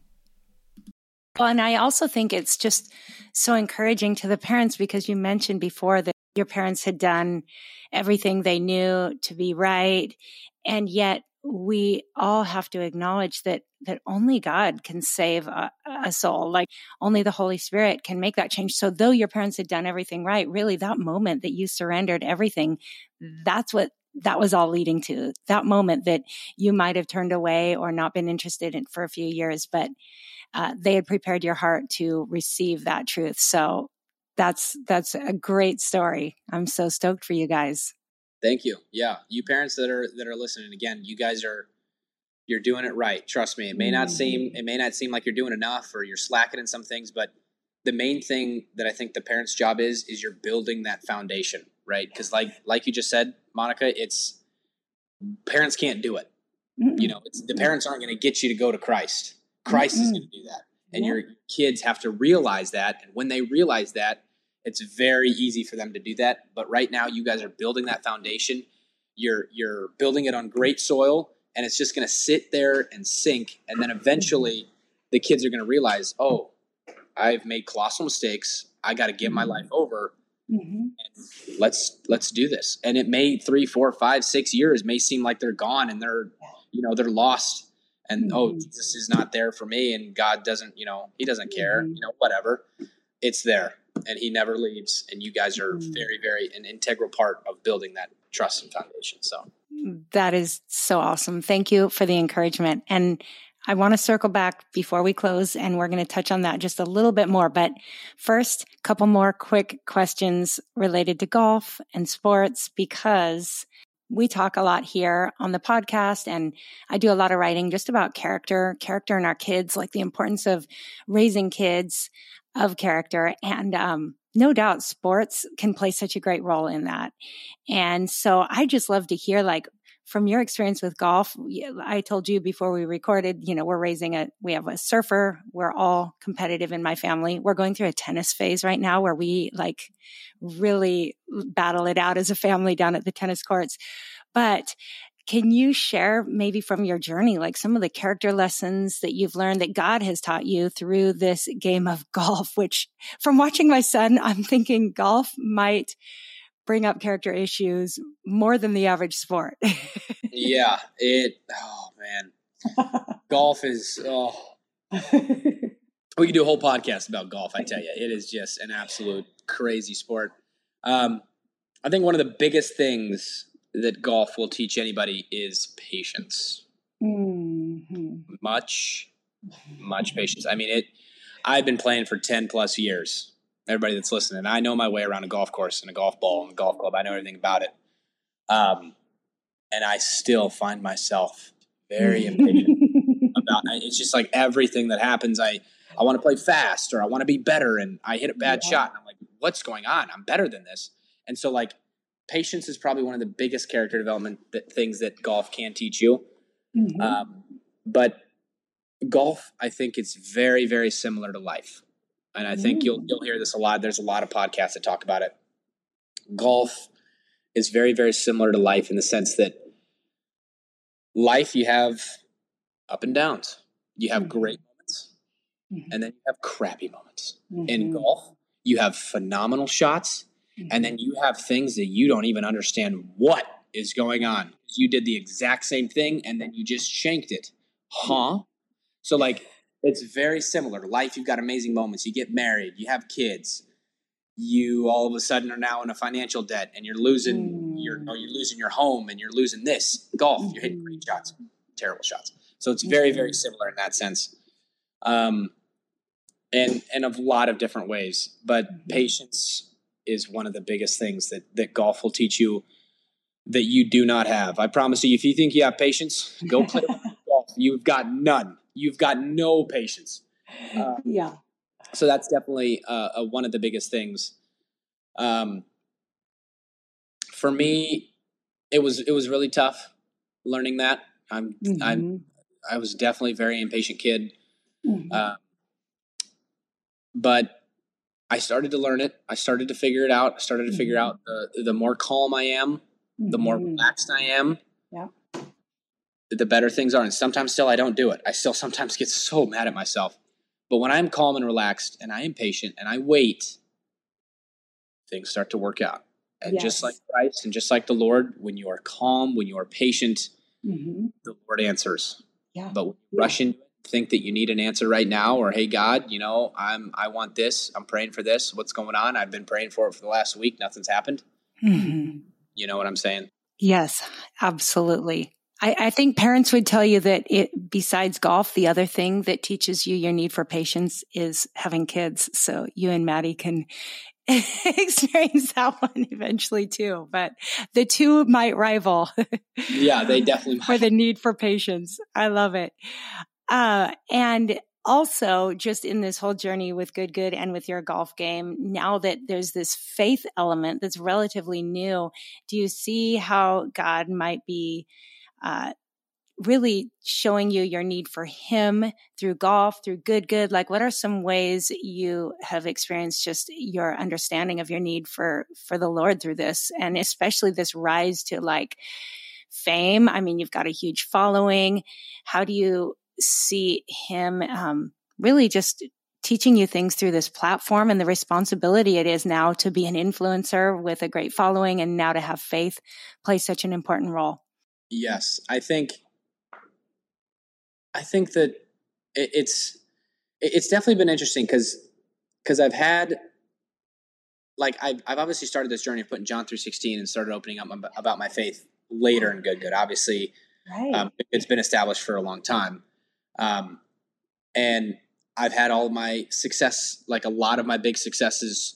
Well, and I also think it's just so encouraging to the parents, because you mentioned before that your parents had done everything they knew to be right. And yet we all have to acknowledge that only God can save a soul. Like, only the Holy Spirit can make that change. So though your parents had done everything right, really that moment that you surrendered everything, that's what that was all leading to. That moment that you might have turned away or not been interested in for a few years, but they had prepared your heart to receive that truth. So that's a great story. I'm so stoked for you guys. Thank you. Yeah. You parents that are listening, again, you guys you're doing it right. Trust me. It may not seem like you're doing enough, or you're slacking in some things, but the main thing that I think the parents' job is you're building that foundation, right? Because like you just said, Monica, it's parents can't do it. Mm-mm. You know, the parents aren't going to get you to go to Christ. Christ Mm-mm. is going to do that. And your kids have to realize that. And when they realize that, it's very easy for them to do that. But right now you guys are building that foundation. You're building it on great soil, and it's just going to sit there and sink. And then eventually the kids are going to realize, oh, I've made colossal mistakes. I got to give my life over. Mm-hmm. And let's do this. And it may 3, 4, 5, 6 years may seem like they're gone and they're lost, and mm-hmm. oh, this is not there for me. And God doesn't, he doesn't care, whatever. It's there. And he never leaves. And you guys are very, very an integral part of building that trust and foundation. So that is so awesome. Thank you for the encouragement. And I want to circle back before we close, and we're going to touch on that just a little bit more. But first, a couple more quick questions related to golf and sports, because we talk a lot here on the podcast, and I do a lot of writing just about character in our kids, like the importance of raising kids of character. And no doubt sports can play such a great role in that. And so I just love to hear, like, from your experience with golf. I told you before we recorded, we have a surfer. We're all competitive in my family. We're going through a tennis phase right now where we really battle it out as a family down at the tennis courts. But can you share maybe from your journey, some of the character lessons that you've learned that God has taught you through this game of golf, which from watching my son, I'm thinking golf might bring up character issues more than the average sport. Yeah. Oh man, golf is, we could do a whole podcast about golf. I tell you, it is just an absolute crazy sport. I think one of the biggest things that golf will teach anybody is patience. Mm-hmm. Much patience. I mean, I've been playing for 10 plus years. Everybody that's listening, I know my way around a golf course and a golf ball and a golf club. I know everything about it. And I still find myself very impatient about it. It's just like everything that happens. I want to play fast, or I want to be better. And I hit a bad shot, and I'm like, what's going on? I'm better than this. And so patience is probably one of the biggest character development things that golf can teach you. Mm-hmm. But golf, I think it's very, very similar to life. And I think you'll hear this a lot. There's a lot of podcasts that talk about it. Golf is very, very similar to life in the sense that life, you have up and downs. You have great moments, and then you have crappy moments. Mm-hmm. In golf, you have phenomenal shots, and then you have things that you don't even understand what is going on. You did the exact same thing, and then you just shanked it. Huh? So it's very similar to life. You've got amazing moments. You get married. You have kids. You all of a sudden are now in a financial debt, and you're losing you're losing your home, and you're losing this. Golf, you're hitting great shots, terrible shots. So it's very, very similar in that sense. And of a lot of different ways. But patience is one of the biggest things that golf will teach you that you do not have. I promise you, if you think you have patience, go play golf. You've got none. You've got no patience. Yeah. So that's definitely one of the biggest things. For me, it was really tough learning that. I was definitely a very impatient kid. Mm-hmm. But I started to learn it. I started to figure it out. I started to figure out the more calm I am, the more relaxed I am, the better things are. And sometimes still I don't do it. I still sometimes get so mad at myself. But when I'm calm and relaxed and I am patient and I wait, things start to work out. And just like Christ and just like the Lord, when you are calm, when you are patient, the Lord answers. Yeah. But when you rush into it, think that you need an answer right now, or, hey, God, you know, I want this. I'm praying for this. What's going on? I've been praying for it for the last week. Nothing's happened. Mm-hmm. You know what I'm saying? Yes, absolutely. I think parents would tell you that besides golf, the other thing that teaches you your need for patience is having kids. So you and Maddie can experience that one eventually too, but the two might rival. Yeah, they definitely might. For the need for patience. I love it. And also just in this whole journey with Good Good and with your golf game, now that there's this faith element that's relatively new, do you see how God might be really showing you your need for Him through golf, through Good Good? Like, what are some ways you have experienced just your understanding of your need for the Lord through this, and especially this rise to like fame? I mean, you've got a huge following. How do you see Him really just teaching you things through this platform and the responsibility it is now to be an influencer with a great following, and now to have faith play such an important role? Yes, I think that it's definitely been interesting because I've had, like, I've obviously started this journey of putting John 3:16 and started opening up about my faith later in Good Good. Obviously, right. It's been established for a long time. And I've had all of my success, like a lot of my big successes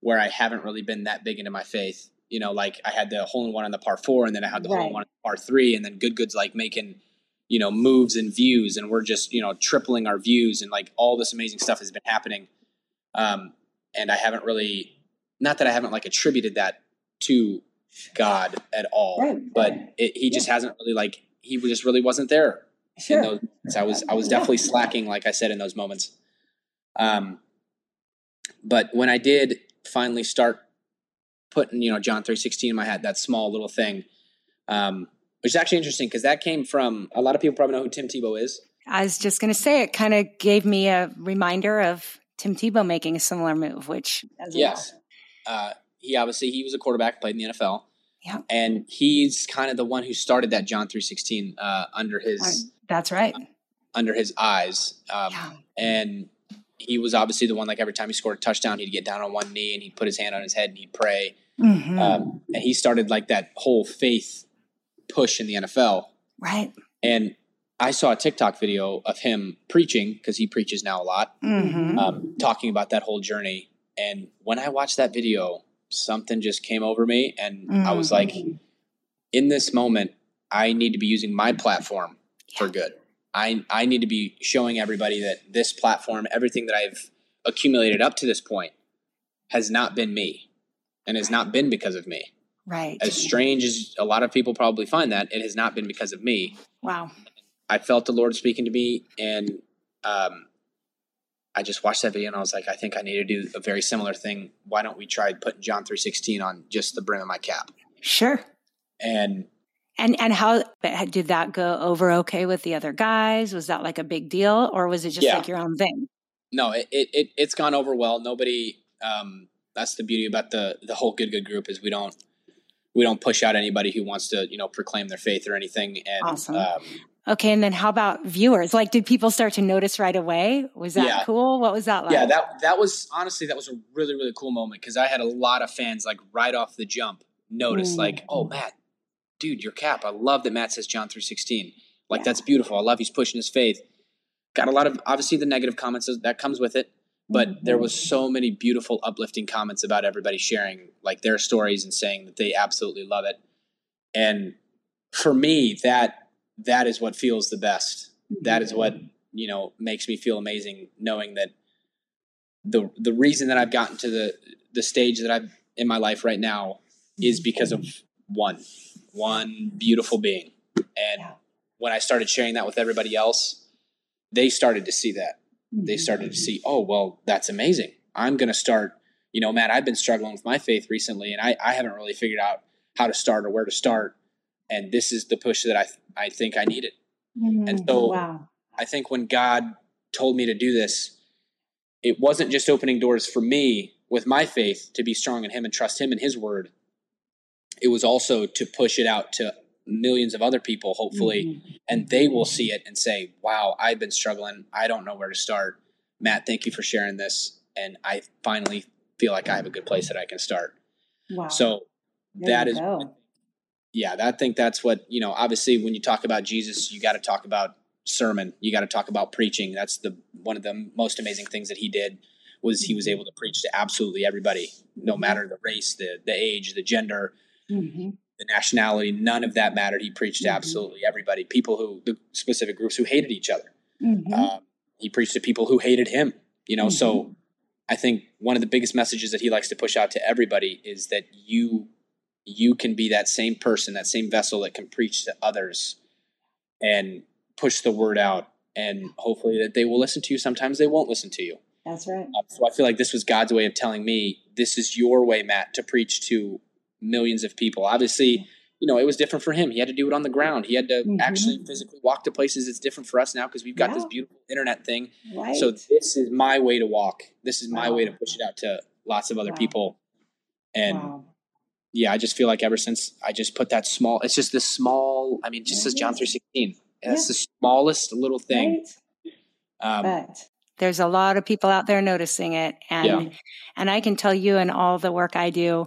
where I haven't really been that big into my faith. You know, like I had the hole-in-one on the par 4, and then I had the hole-in-one on the par 3, and then Good Good's like making, you know, moves and views, and we're just, you know, tripling our views, and like all this amazing stuff has been happening. And I haven't really, not that I haven't like attributed that to God at all, but he just hasn't really, like, he just really wasn't there. Sure. In those, I was definitely slacking, like I said, in those moments. But when I did finally start putting, you know, John 3:16 in my head, that small little thing, which is actually interesting because that came from, a lot of people probably know who Tim Tebow is. I was just going to say, it kind of gave me a reminder of Tim Tebow making a similar move, which as he was a quarterback, played in the NFL. Yeah. And he's kind of the one who started that John 3:16 under his under his eyes. And he was obviously the one, like every time he scored a touchdown, he'd get down on one knee and he'd put his hand on his head and he'd pray. Mm-hmm. And he started like that whole faith push in the NFL. Right. And I saw a TikTok video of him preaching, because he preaches now a lot, talking about that whole journey. And when I watched that video, something just came over me, and I was like, in this moment, I need to be using my platform for good. I need to be showing everybody that this platform, everything that I've accumulated up to this point, has not been me and has not been because of me. Right. As strange as a lot of people probably find that, it has not been because of me. Wow. I felt the Lord speaking to me, and I just watched that video and I was like, I think I need to do a very similar thing. Why don't we try putting John 3:16 on just the brim of my cap? Sure. And how did that go over okay with the other guys? Was that like a big deal, or was it just like your own thing? No, it's gone over well. Nobody, that's the beauty about the whole Good group, is we don't push out anybody who wants to, you know, proclaim their faith or anything. And, awesome. Okay. And then how about viewers? Like, did people start to notice right away? Was that cool? What was that like? Yeah, that was, honestly, that was a really, really cool moment, because I had a lot of fans, like, right off the jump notice, like, oh, Matt, dude, your cap. I love that Matt says John 3:16. Like, that's beautiful. I love he's pushing his faith. Got a lot of, obviously, the negative comments that comes with it, but there was so many beautiful, uplifting comments about everybody sharing, like, their stories and saying that they absolutely love it. And for me, that is what feels the best. That is what you know, makes me feel amazing knowing that the reason that I've gotten to the stage that I'm in my life right now is because of one beautiful being. And when I started sharing that with everybody else, they started to see that. They started to see, oh, well, that's amazing. I'm going to start, you know, Matt, I've been struggling with my faith recently, and I haven't really figured out how to start or where to start. And this is the push that I think I needed. And so wow. I think when God told me to do this, it wasn't just opening doors for me with my faith to be strong in him and trust him and his word. It was also to push it out to millions of other people, hopefully, and they will see it and say, wow, I've been struggling. I don't know where to start. Matt, thank you for sharing this. And I finally feel like I have a good place that I can start. Wow. So there that is, go. Yeah, I think that's what, you know, obviously when you talk about Jesus, you got to talk about sermon. You got to talk about preaching. That's one of the most amazing things that he did was he was able to preach to absolutely everybody, no matter the race, the age, the gender, the nationality, none of that mattered. He preached to absolutely everybody, people who, the specific groups who hated each other. He preached to people who hated him, you know? So I think one of the biggest messages that he likes to push out to everybody is that you can be that same person, that same vessel that can preach to others and push the word out, and hopefully that they will listen to you. Sometimes they won't listen to you. That's right. So I feel like this was God's way of telling me, this is your way, Matt, to preach to millions of people. Obviously, you know, it was different for him. He had to do it on the ground. He had to actually physically walk to places. It's different for us now because we've got this beautiful internet thing. Right. So this is my way to walk. This is my way to push it out to lots of other people. And yeah, I just feel like ever since I just put that small, it's just this small, I mean, just says John 3:16. That's the smallest little thing. Right. But there's a lot of people out there noticing it. And I can tell you in all the work I do,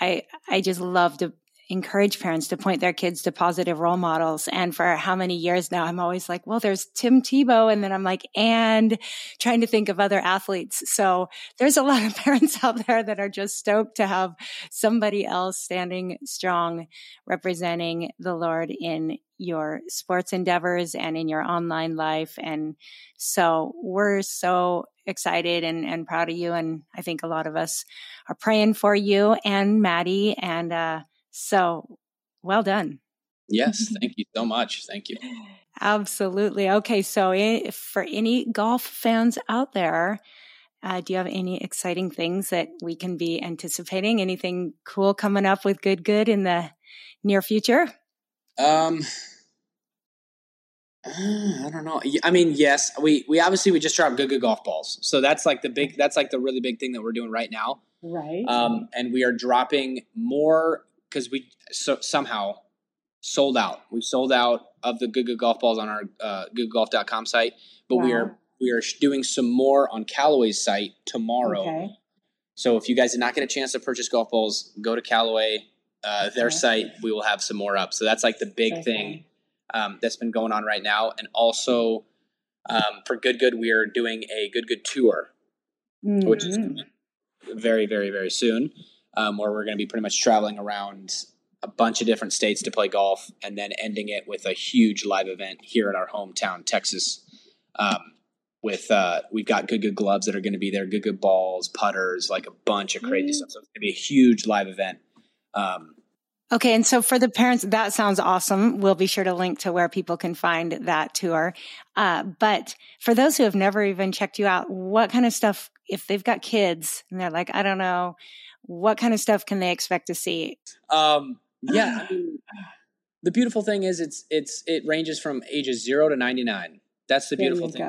I just love to encourage parents to point their kids to positive role models. And for how many years now, I'm always like, well, there's Tim Tebow. And then I'm like, and trying to think of other athletes. So there's a lot of parents out there that are just stoked to have somebody else standing strong, representing the Lord in your sports endeavors and in your online life. And so we're so excited and proud of you. And I think a lot of us are praying for you and Maddie. And so well done. Yes. Thank you so much. Thank you. Absolutely. Okay. So for any golf fans out there, do you have any exciting things that we can be anticipating? Anything cool coming up with Good Good in the near future? I don't know. I mean, yes, we obviously, we just dropped Good Good Golf balls. So that's like that's like the really big thing that we're doing right now. Right. And we are dropping more because we somehow sold out. We sold out of the Good Good Golf balls on our, goodgolf.com site, but we are doing some more on Callaway's site tomorrow. Okay. So if you guys did not get a chance to purchase golf balls, go to Callaway, their site. We will have some more up. So that's like the big thing that's been going on right now. And also for Good Good, we are doing a Good Good tour, which is very, very, very soon, where we're going to be pretty much traveling around a bunch of different states to play golf and then ending it with a huge live event here in our hometown, Texas, we've got Good Good gloves that are going to be there, Good Good balls, putters, like a bunch of crazy stuff. So it's going to be a huge live event. Okay. And so for the parents, that sounds awesome. We'll be sure to link to where people can find that tour. But for those who have never even checked you out, what kind of stuff, if they've got kids and they're like, I don't know, what kind of stuff can they expect to see? Yeah. I mean, the beautiful thing is it ranges from ages 0 to 99. That's the beautiful thing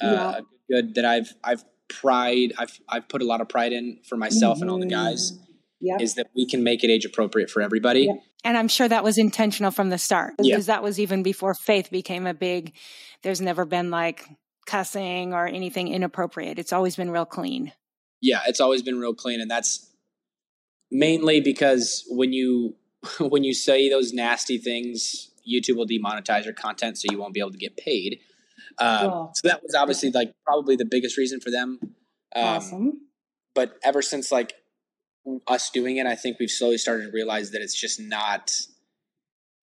about Good that I've put a lot of pride in for myself and all the guys. Yep. Is that we can make it age appropriate for everybody. Yep. And I'm sure that was intentional from the start because that was even before faith became a big, there's never been like cussing or anything inappropriate. It's always been real clean. Yeah. It's always been real clean. And that's mainly because when you say those nasty things, YouTube will demonetize your content. So you won't be able to get paid. So that was obviously like probably the biggest reason for them. Awesome. But ever since like, us doing it, I think we've slowly started to realize that it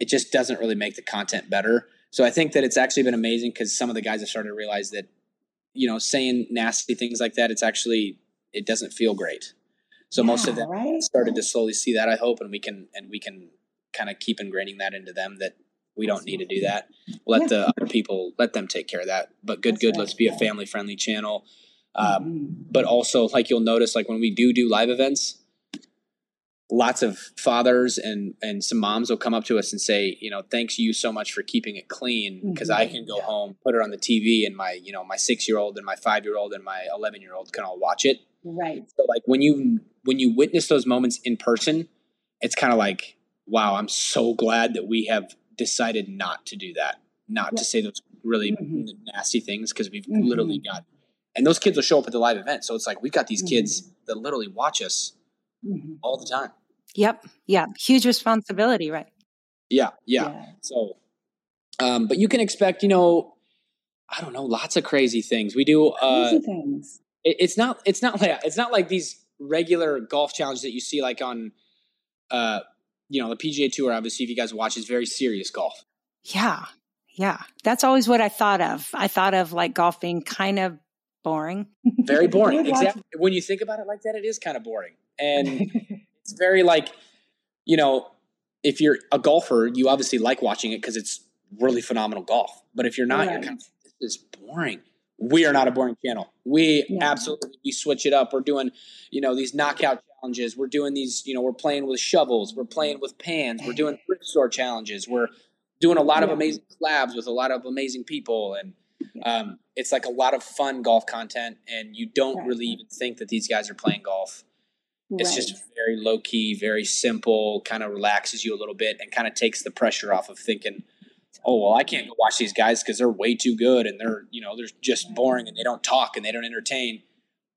just doesn't really make the content better. So I think that it's actually been amazing because some of the guys have started to realize that, you know, saying nasty things like that, it's actually, it doesn't feel great. So yeah, most of them started to slowly see that, I hope, and we can kind of keep ingraining that into them that we don't need to do that. We'll let the other people, let them take care of that. But That's good. Right. Let's be a family friendly channel. But also, like, you'll notice, like, when we do live events, lots of fathers and some moms will come up to us and say, you know, thanks you so much for keeping it clean, because I can go home, put it on the TV, and my, you know, my 6-year-old and my 5-year-old and my 11-year-old can all watch it. Right. So like when you witness those moments in person, it's kind of like, wow, I'm so glad that we have decided not to do that, to say those really nasty things, because we've literally got, and those kids will show up at the live event. So it's like, we've got these kids that literally watch us all the time. Yep. Yeah. Huge responsibility, right? Yeah. Yeah. So, but you can expect, you know, I don't know, lots of crazy things. We do, crazy things. It's not like these regular golf challenges that you see like on, you know, the PGA Tour, obviously, if you guys watch, is very serious golf. Yeah. Yeah. That's always what I thought of. I thought of like golf being kind of boring. Very boring. Exactly. When you think about it like that, it is kind of boring. And it's very like, you know, if you're a golfer, you obviously like watching it because it's really phenomenal golf. But if you're not, you're kind of, this is boring. We are not a boring channel. We absolutely, we switch it up. We're doing, you know, these knockout challenges. We're doing these, you know, we're playing with shovels. We're playing with pans. We're doing thrift store challenges. We're doing a lot of amazing collabs with a lot of amazing people. And it's like a lot of fun golf content. And you don't really even think that these guys are playing golf. It's just very low key, very simple, kind of relaxes you a little bit and kind of takes the pressure off of thinking, oh, well, I can't go watch these guys because they're way too good and they're, you know, they're just boring and they don't talk and they don't entertain.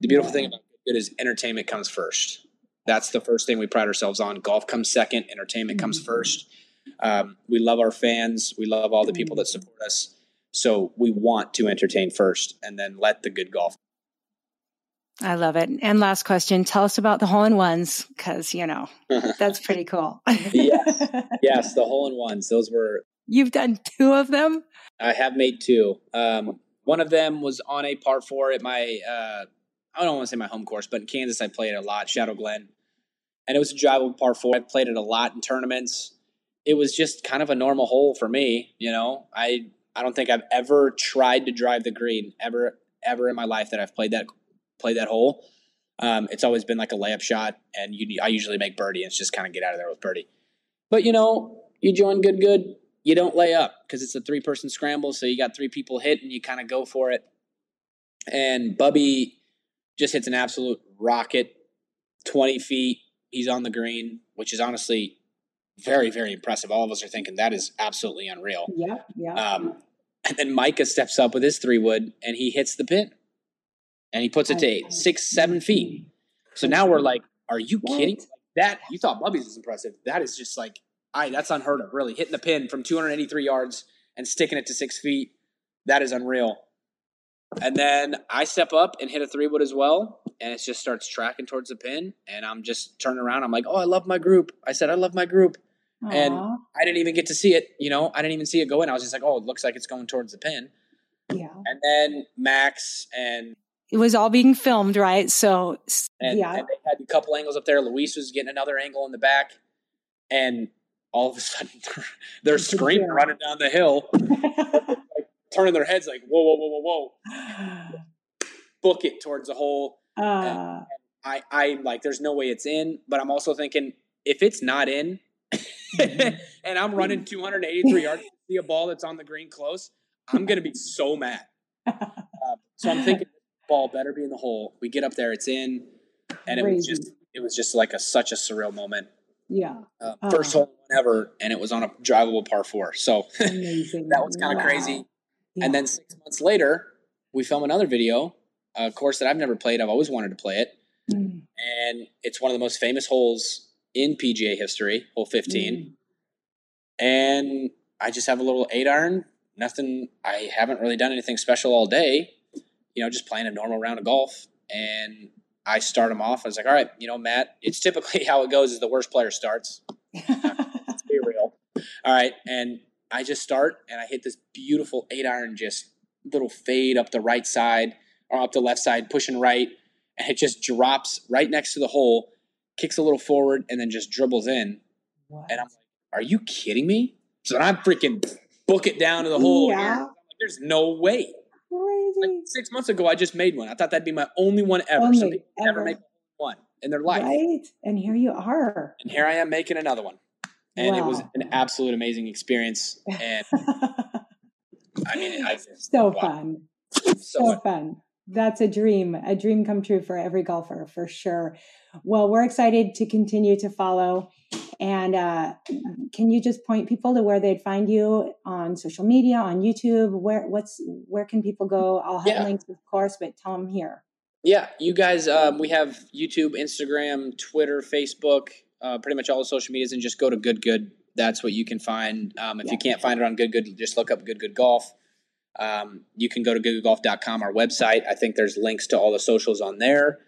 The beautiful thing about it is entertainment comes first. That's the first thing we pride ourselves on. Golf comes second. Entertainment comes first. We love our fans. We love all the people that support us. So we want to entertain first and then let the good golf. I love it. And last question, tell us about the hole-in-ones, because, you know, that's pretty cool. Yes, the hole-in-ones. Those were... You've done two of them? I have made two. One of them was on a par four at my, I don't want to say my home course, but in Kansas, I played it a lot, Shadow Glen. And it was a drivable par four. I played it a lot in tournaments. It was just kind of a normal hole for me, you know. I don't think I've ever tried to drive the green ever in my life that I've played that hole. It's always been like a layup shot, and I usually make birdie, and it's just kind of get out of there with birdie. But, you know, you join good. You don't lay up because it's a 3-person scramble. So you got 3 people hit and you kind of go for it. And Bubby just hits an absolute rocket, 20 feet. He's on the green, which is honestly very, very impressive. All of us are thinking that is absolutely unreal. Yeah. Yeah. And then Micah steps up with his 3-wood and he hits the pin and he puts it to 6-7 feet. So now we're like, are you kidding? That you thought Bubby's was impressive. That is just like, that's unheard of, really. Hitting the pin from 283 yards and sticking it to 6 feet. That is unreal. And then I step up and hit a 3-wood as well, and it just starts tracking towards the pin, and I'm just turning around. I'm like, oh, I love my group. I said, I love my group. Aww. And I didn't even get to see it. You know, I didn't even see it go in. I was just like, oh, it looks like it's going towards the pin. Yeah. And then Max and... It was all being filmed, right? So, And they had a couple angles up there. Luis was getting another angle in the back, and... all of a sudden they're screaming, running down the hill, like, turning their heads like, whoa, whoa, whoa, whoa, whoa. Book it towards the hole. And I'm like, there's no way it's in, but I'm also thinking if it's not in and I'm running 283 yards to see a ball that's on the green close, I'm going to be so mad. So I'm thinking ball better be in the hole. We get up there, it's in. And it was just like such a surreal moment. Yeah. First hole ever, and it was on a drivable par four. So that was kind of crazy. Yeah. And then 6 months later, we film another video, a course that I've never played. I've always wanted to play it. And it's one of the most famous holes in PGA history, hole 15. And I just have a little 8-iron, nothing. I haven't really done anything special all day, you know, just playing a normal round of golf. And I start him off. I was like, all right, you know, Matt, it's typically how it goes is the worst player starts. Let's be real. All right. And I just start and I hit this beautiful 8-iron, just little fade up the right side or up the left side, pushing right. And it just drops right next to the hole, kicks a little forward, and then just dribbles in. What? And I'm like, are you kidding me? So then I freaking book it down to the hole. Yeah. Like, there's no way. Crazy. Like 6 months ago, I just made one. I thought that'd be my only one ever. Some people never make one in their life. Right. And here you are. And here I am making another one. And wow. It was an absolute amazing experience. And I mean, so fun. That's a dream come true for every golfer, for sure. Well, we're excited to continue to follow. And can you just point people to where they'd find you on social media, on YouTube? Where can people go? I'll have links, of course, but tell them here. Yeah, you guys, we have YouTube, Instagram, Twitter, Facebook, pretty much all the social medias, and just go to Good Good. That's what you can find. If you can't find it on Good Good, just look up Good Good Golf. You can go to goodgoodgolf.com, our website. I think there's links to all the socials on there.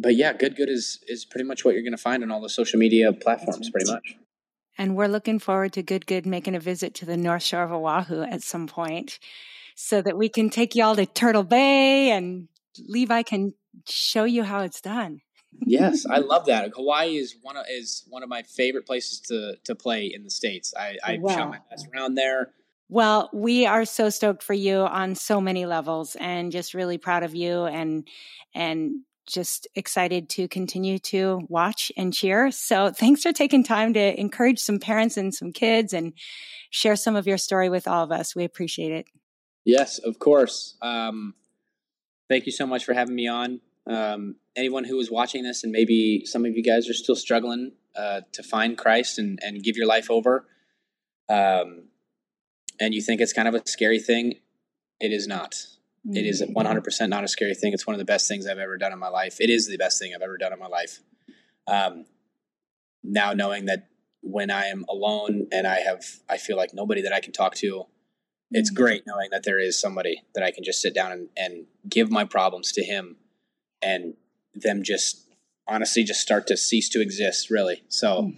But yeah, Good Good is pretty much what you're going to find on all the social media platforms, pretty much. And we're looking forward to Good Good making a visit to the North Shore of Oahu at some point so that we can take y'all to Turtle Bay and Levi can show you how it's done. Yes, I love that. Hawaii is one of my favorite places to play in the States. I shot my best round there. Well, we are so stoked for you on so many levels, and just really proud of you, and just excited to continue to watch and cheer. So thanks for taking time to encourage some parents and some kids and share some of your story with all of us. We appreciate it. Yes, of course. Thank you so much for having me on. Anyone who is watching this, and maybe some of you guys are still struggling to find Christ and give your life over, and you think it's kind of a scary thing, it is not. Mm-hmm. It is 100% not a scary thing. It's one of the best things I've ever done in my life. It is the best thing I've ever done in my life. Now knowing that when I am alone and I feel like nobody that I can talk to, it's great knowing that there is somebody that I can just sit down and give my problems to him. And them just honestly just start to cease to exist, really. So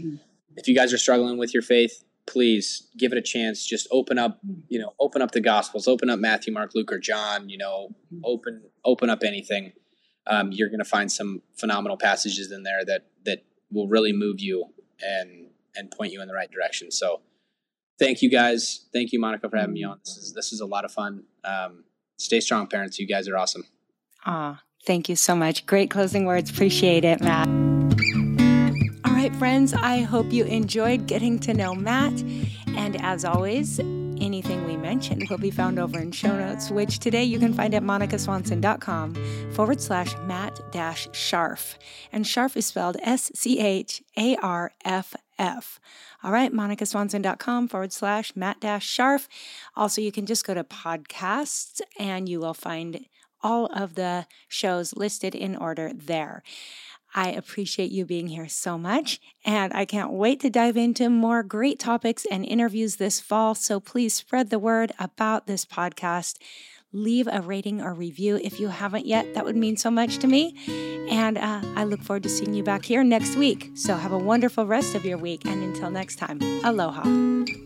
if you guys are struggling with your faith, please give it a chance. Just open up the Gospels, open up Matthew, Mark, Luke, or John, open up anything. You're going to find some phenomenal passages in there that will really move you and point you in the right direction. So thank you guys. Thank you, Monica, for having me on. This is a lot of fun. Stay strong, parents. You guys are awesome. Thank you so much. Great closing words. Appreciate it, Matt. All right, friends, I hope you enjoyed getting to know Matt. And as always, anything we mentioned will be found over in show notes, which today you can find at monicaswanson.com/Matt-Scharff. And Scharff is spelled SCHARFF. All right, monicaswanson.com/Matt-Scharff. Also, you can just go to podcasts and you will find all of the shows listed in order there. I appreciate you being here so much, and I can't wait to dive into more great topics and interviews this fall, so please spread the word about this podcast. Leave a rating or review if you haven't yet. That would mean so much to me, and I look forward to seeing you back here next week. So have a wonderful rest of your week, and until next time, aloha.